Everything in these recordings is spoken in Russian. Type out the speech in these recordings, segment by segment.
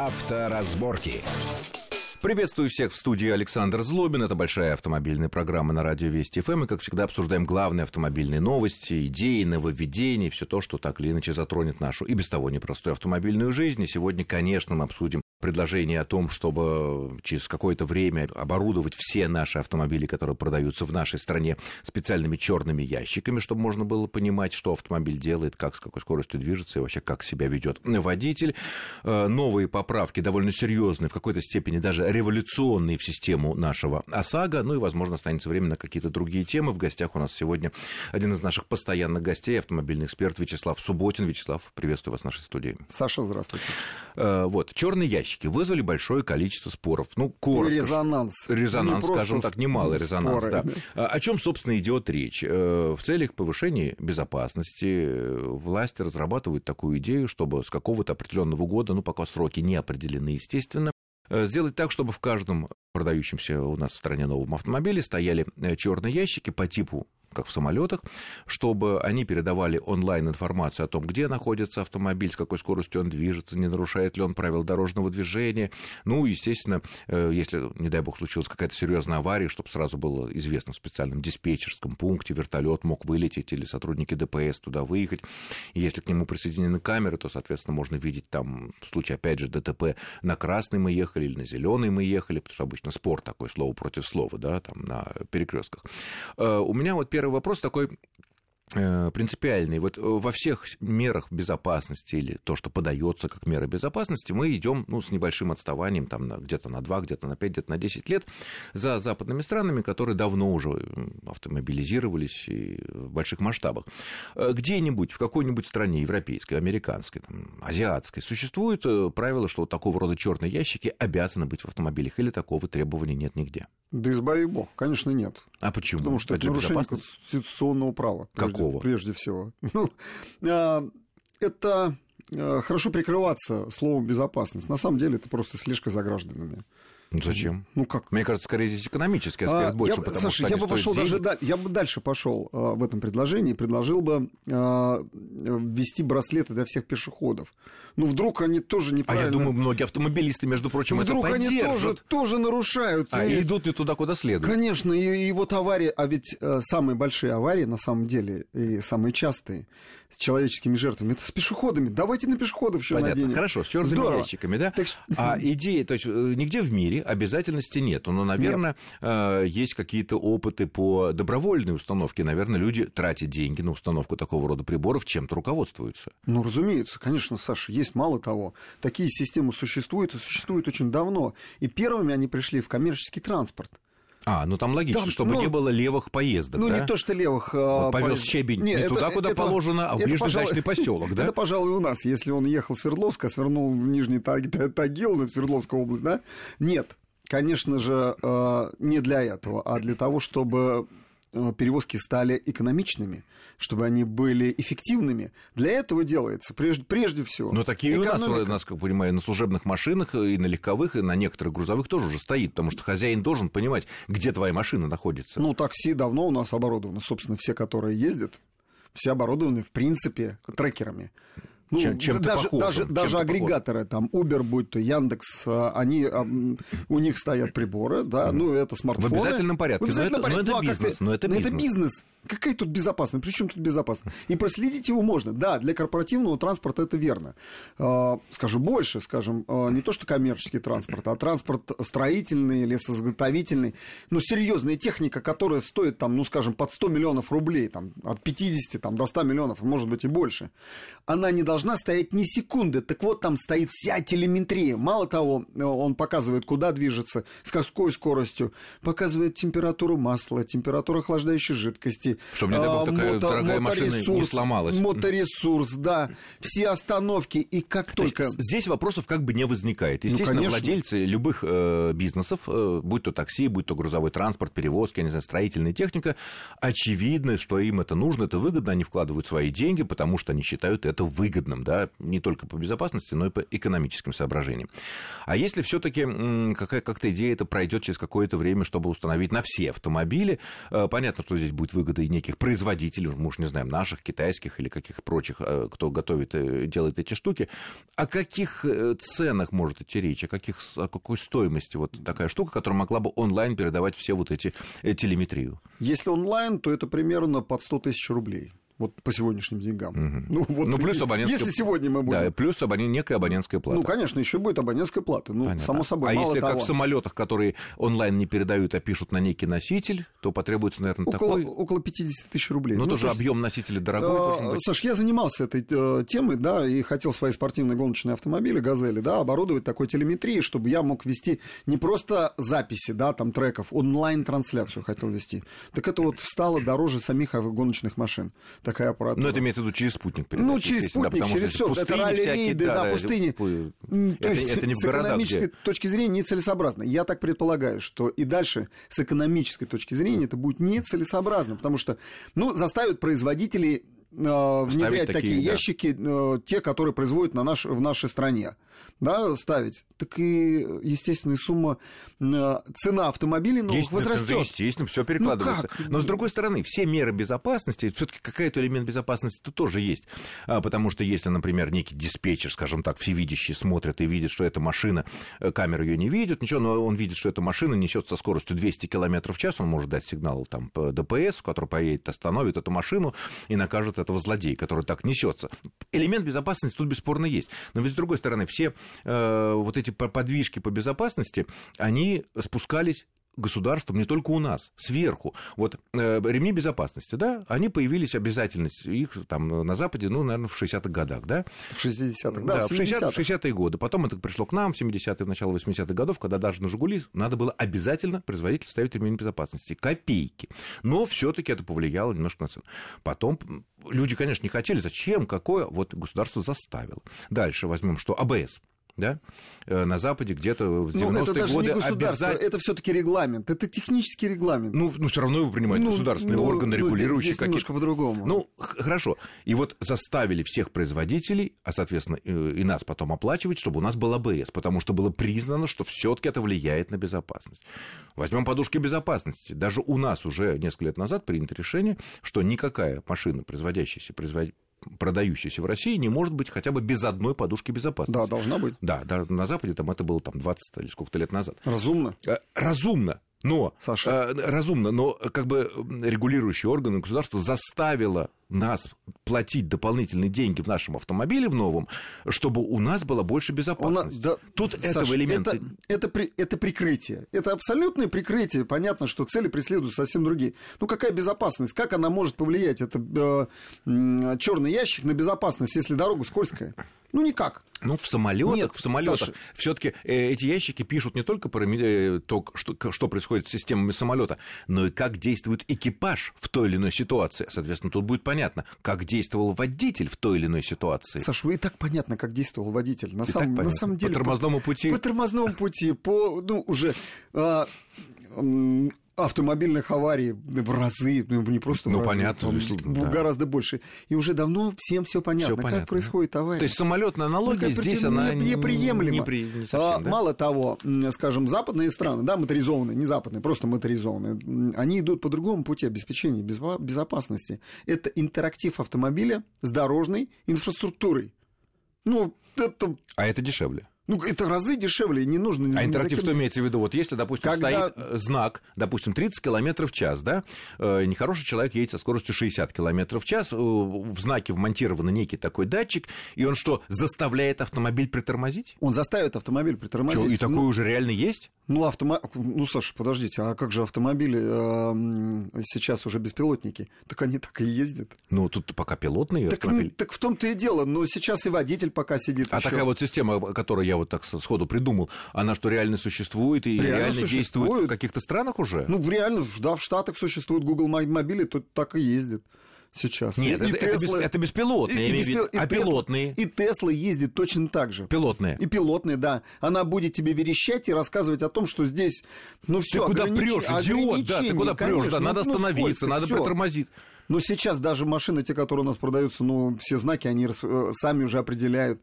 Авторазборки. Приветствую всех в студии, Александр Злобин. Это большая автомобильная программа на радио Вести FM. И, как всегда, обсуждаем главные автомобильные новости, идеи, нововведения, все то, что так или иначе затронет нашу и без того непростую автомобильную жизнь. И сегодня, конечно, мы обсудим предложение о том, чтобы через какое-то время оборудовать все наши автомобили, которые продаются в нашей стране, специальными черными ящиками, чтобы можно было понимать, что автомобиль делает, как, с какой скоростью движется и вообще как себя ведет водитель. Новые поправки довольно серьезные, в какой-то степени даже революционные в систему нашего ОСАГО. Ну и, возможно, останется время на какие-то другие темы. В гостях у нас сегодня один из наших постоянных гостей, автомобильный эксперт Вячеслав Субботин. Вячеслав, приветствую вас в нашей студии. Саша, здравствуйте. Вот, черный ящик вызвали большое количество споров. Ну, коротко. Резонанс. Резонанс, скажем так, немалый резонанс. Споры, да. О чем, собственно, идет речь? В целях повышения безопасности власти разрабатывают такую идею, чтобы с какого-то определенного года, ну, пока сроки не определены, естественно, сделать так, чтобы в каждом продающемся у нас в стране новом автомобиле стояли черные ящики по типу, как в самолетах, чтобы они передавали онлайн информацию о том, где находится автомобиль, с какой скоростью он движется, не нарушает ли он правил дорожного движения. Ну, естественно, если, не дай бог, случилась какая-то серьезная авария, чтобы сразу было известно в специальном диспетчерском пункте, вертолет мог вылететь или сотрудники ДПС туда выехать. И если к нему присоединены камеры, то, соответственно, можно видеть там в случае, опять же, ДТП, на красный мы ехали или на зеленый мы ехали, потому что обычно спор такой, слово против слова, да, там на перекрестках. У меня вот первый вопрос такой принципиальный. Вот во всех мерах безопасности или то, что подается как мера безопасности, мы идем, ну, с небольшим отставанием, там, где-то на 2, где-то на 5, где-то на 10 лет за западными странами, которые давно уже автомобилизировались и в больших масштабах. Где-нибудь, в какой-нибудь стране европейской, американской, там, азиатской, существуют правила, что вот такого рода черные ящики обязаны быть в автомобилях, или такого требования нет нигде? Да избави бог, конечно, нет. А почему? Потому что это нарушение конституционного права. Какого? Прежде всего. Это хорошо прикрываться словом «безопасность». На самом деле это просто слежка за гражданами. Ну, зачем? Ну, как? Мне кажется, скорее здесь экономический аспект больше, потому Саша, что они стоят денег. Даже, я бы дальше пошел в этом предложении, предложил бы ввести браслеты для всех пешеходов. Ну, вдруг они тоже неправильно... А я думаю, многие автомобилисты, между прочим, вдруг это поддержат. Вдруг они тоже нарушают. А и идут не туда, куда следует. Конечно, и вот аварии, а ведь самые большие аварии, на самом деле, и самые частые с человеческими жертвами, это с пешеходами. Давайте на пешеходов еще наденем. Хорошо, с черными ящиками, да? Так... А идея, то есть, нигде в мире обязательности нету, но, наверное, есть какие-то опыты по добровольной установке. Наверное, люди тратят деньги на установку такого рода приборов, чем-то руководствуются. Ну, разумеется, конечно, Саша, есть мало того. Такие системы существуют и существуют очень давно. И первыми они пришли в коммерческий транспорт. А, ну там логично, там, чтобы не было левых поездок, ну, да? Ну, не то, что левых... Вот повез щебень не туда, куда положено, а в ближнедачный поселок, да? Это, пожалуй, у нас. Если он ехал в Свердловск, а свернул в Нижний Тагил, в Свердловскую область, да? Нет, конечно же, не для этого, а для того, чтобы перевозки стали экономичными, чтобы они были эффективными. Для этого делается, прежде всего. Но такие экономика. у нас, как понимаю, на служебных машинах, и на легковых, и на некоторых грузовых тоже уже стоит, потому что хозяин должен понимать, где твоя машина находится. Ну, такси давно у нас оборудовано, собственно, все, которые ездят, все оборудованы, в принципе, трекерами. Ну, даже агрегаторы, там, Uber, будь то Яндекс, у них стоят приборы, да, ну, это смартфоны. В обязательном порядке, но это бизнес. Какая тут безопасность? Причем тут безопасность? И проследить его можно. Да, для корпоративного транспорта это верно. Скажу больше, не то что коммерческий транспорт, а транспорт строительный, лесозаготовительный. Ну, серьезная техника, которая стоит, там, ну, скажем, под 100 миллионов рублей, там, от 50 там, до 100 миллионов, может быть, и больше. Она не должна стоять ни секунды. Так вот, там стоит вся телеметрия. Мало того, он показывает, куда движется, с какой скоростью. Показывает температуру масла, температуру охлаждающей жидкости. Чтобы, не дай бог, такая дорогая машина не сломалась. Моторесурс, да. Все остановки. И как только... Здесь вопросов как бы не возникает. Естественно, ну, владельцы любых бизнесов, будь то такси, будь то грузовой транспорт, перевозки, я не знаю, строительная техника, очевидно, что им это нужно, это выгодно. Они вкладывают свои деньги, потому что они считают это выгодно. Да, не только по безопасности, но и по экономическим соображениям. А если все-таки как-то идея это пройдет через какое-то время, чтобы установить на все автомобили, понятно, что здесь будет выгода бренды и неких производителей, мы уж не знаем, наших, китайских или каких прочих, кто готовит и делает эти штуки. О каких ценах может идти речь, о какой стоимости вот такая штука, которая могла бы онлайн передавать все вот эти телеметрию? Если онлайн, то это примерно под 100 тысяч рублей. Вот по сегодняшним деньгам. Угу. Ну, вот ну, плюс абонентская... Если сегодня мы будем... Да, плюс некая абонентская плата. Ну, конечно, еще будет абонентская плата. Ну, понятно. Само собой, а мало если того... как в самолетах, которые онлайн не передают, а пишут на некий носитель, то потребуется, наверное, такой... Около 50 тысяч рублей. Но тоже объем носителя дорогой. Саш, я занимался этой темой, да, и хотел свои спортивные гоночные автомобили, «Газели», да, оборудовать такой телеметрией, чтобы я мог вести не просто записи, да, там, треков, онлайн-трансляцию хотел вести. Так это вот встало дороже самих гоночных машин. Такая аппаратура. Но это имеется в виду через спутник. Ну, через спутник, да, через все. Это ралли-рейды, да, пустыни. То есть, это не с экономической точки зрения нецелесообразно. Я так предполагаю, что и дальше с экономической точки зрения это будет нецелесообразно, потому что, ну, заставят производителей внедрять такие ящики, да, те, которые производят в нашей стране, да, ставить. Так и, естественно, сумма, цена автомобилей новых возрастет. Естественно, все перекладывается. Ну, но, с другой стороны, все меры безопасности, все-таки какой-то элемент безопасности-то тоже есть. Потому что, если, например, некий диспетчер, скажем так, всевидящий, смотрит и видит, что эта машина, камера ее не видит, ничего, но он видит, что эта машина несет со скоростью 200 км в час, он может дать сигнал там, по ДПС, который поедет, остановит эту машину и накажет этого злодея, который так несется. Элемент безопасности тут бесспорно есть. Но ведь, с другой стороны, все вот эти подвижки по безопасности, они спускались государством не только у нас, сверху. Вот ремни безопасности, да, они появились, обязательность их там на Западе, ну, наверное, в 60-х годах, да? В 60-х, да, в 60-е годы. Потом это пришло к нам в 70-е, в начало 80-х годов, когда даже на «Жигули» надо было обязательно производитель ставить ремень безопасности. Копейки. Но все-таки это повлияло немножко на цену. Потом... Люди, конечно, не хотели. Зачем? Какое? Вот государство заставило. Дальше возьмем, что АБС. Да? На Западе где-то в 90-е годы... Это даже годы не государство, это все-таки регламент, это технический регламент. Ну все равно его принимают государственные органы, регулирующие здесь немножко по-другому. Ну, хорошо. И вот заставили всех производителей, а, соответственно, и нас потом оплачивать, чтобы у нас был АБС, потому что было признано, что все-таки это влияет на безопасность. Возьмем подушки безопасности. Даже у нас уже несколько лет назад принято решение, что никакая машина, продающаяся в России, не может быть хотя бы без одной подушки безопасности. Да, должна быть. Да, на Западе там это было там, 20 или сколько-то лет назад. Разумно. Разумно. Но, Саша. Разумно, но как бы регулирующие органы государства заставило нас платить дополнительные деньги в нашем автомобиле в новом, чтобы у нас была больше безопасности. Да, тут Саша, этого элемента... Это прикрытие. Это абсолютное прикрытие. Понятно, что цели преследуют совсем другие. Ну, какая безопасность? Как она может повлиять? Это черный ящик на безопасность, если дорога скользкая. Ну, никак. Ну, в самолетах все-таки эти ящики пишут не только про то, что происходит с системами самолета, но и как действует экипаж в той или иной ситуации. Соответственно, тут будет понятно, как действовал водитель в той или иной ситуации. Саш, и так понятно, как действовал водитель. На самом деле, по тормозному пути, автомобильных аварий в разы, не просто в разы, понятно, гораздо больше. И уже давно всем все понятно, как происходит авария. То есть самолетная аналогия здесь она неприемлема. Мало того, скажем, западные страны, да, моторизованные, не западные, просто моторизованные, они идут по другому пути обеспечения безопасности. Это интерактив автомобиля с дорожной инфраструктурой. А это дешевле. Это в разы дешевле, не нужно... А интерактив что имеется в виду? Вот если, допустим, стоит знак, допустим, 30 км в час, да, нехороший человек едет со скоростью 60 км в час, в знаке вмонтирован некий такой датчик, и он что, заставляет автомобиль притормозить? Он заставит автомобиль притормозить. Что, и такое уже реально есть? Саша, подождите, а как же автомобили сейчас уже беспилотники? Так они так и ездят. Тут пока пилотные автомобили. Так в том-то и дело, но сейчас и водитель пока сидит. А такая вот система, которую я вот так сходу придумал, она что, реально существует и реально действует в каких-то странах уже? Реально, да, в Штатах существует Google Мобили, тут так и ездит. Сейчас. Нет, это беспилотные, а пилотные. И Тесла ездит точно так же. Пилотные. И пилотные, да. Она будет тебе верещать и рассказывать о том, что здесь, все. Ты куда прешь, идиот, да, ты куда прешь, да, надо остановиться, надо притормозить. Но сейчас даже машины, те, которые у нас продаются, все знаки, они сами уже определяют.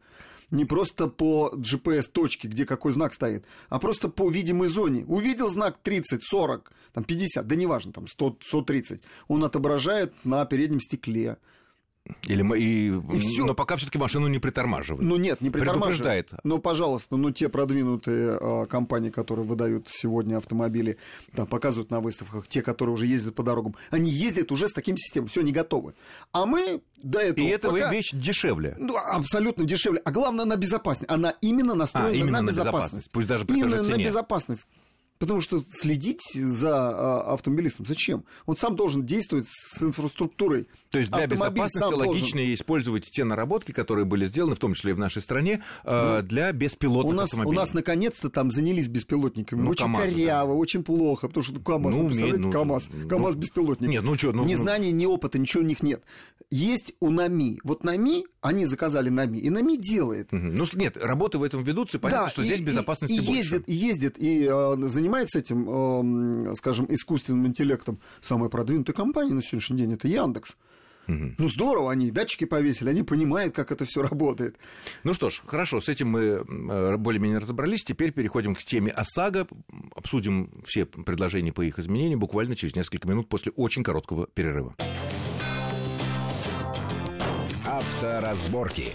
не просто по GPS-точке, где какой знак стоит, а просто по видимой зоне. Увидел знак 30, 40, там 50, да неважно, там 100, 130, он отображает на переднем стекле. Но пока все-таки машину не притормаживает. Ну нет, не притормаживает. Но, пожалуйста, те продвинутые компании, которые выдают сегодня автомобили, там, показывают на выставках, те, которые уже ездят по дорогам, они ездят уже с таким системой, все, не готовы. А мы до этого... И эта вещь дешевле. Ну, абсолютно дешевле. А главное, она безопаснее. Она именно настроена именно на безопасность. Пусть даже при той же цене. Именно на безопасность. Потому что следить за автомобилистом зачем? Он сам должен действовать с инфраструктурой. То есть для безопасности логичнее использовать те наработки, которые были сделаны, в том числе и в нашей стране, для беспилотных автомобилей. У нас наконец-то там занялись беспилотниками. Ну, очень КАМАЗы, коряво, очень плохо, потому что КАМАз, представляете, КАМАЗ. КАМАЗ беспилотник. Нет, ни знаний, ни опыта, ничего у них нет. Есть у НАМИ. Вот НАМИ, они заказали НАМИ, и НАМИ делает. Нет, работы в этом ведутся, и понятно, что здесь безопасности больше. И ездит, и занимается этим, скажем, искусственным интеллектом. Самая продвинутая компания на сегодняшний день — это Яндекс. Ну, здорово, они датчики повесили, они понимают, как это все работает. Ну что ж, хорошо, с этим мы более-менее разобрались. Теперь переходим к теме ОСАГО. Обсудим все предложения по их изменению буквально через несколько минут после очень короткого перерыва. Авторазборки.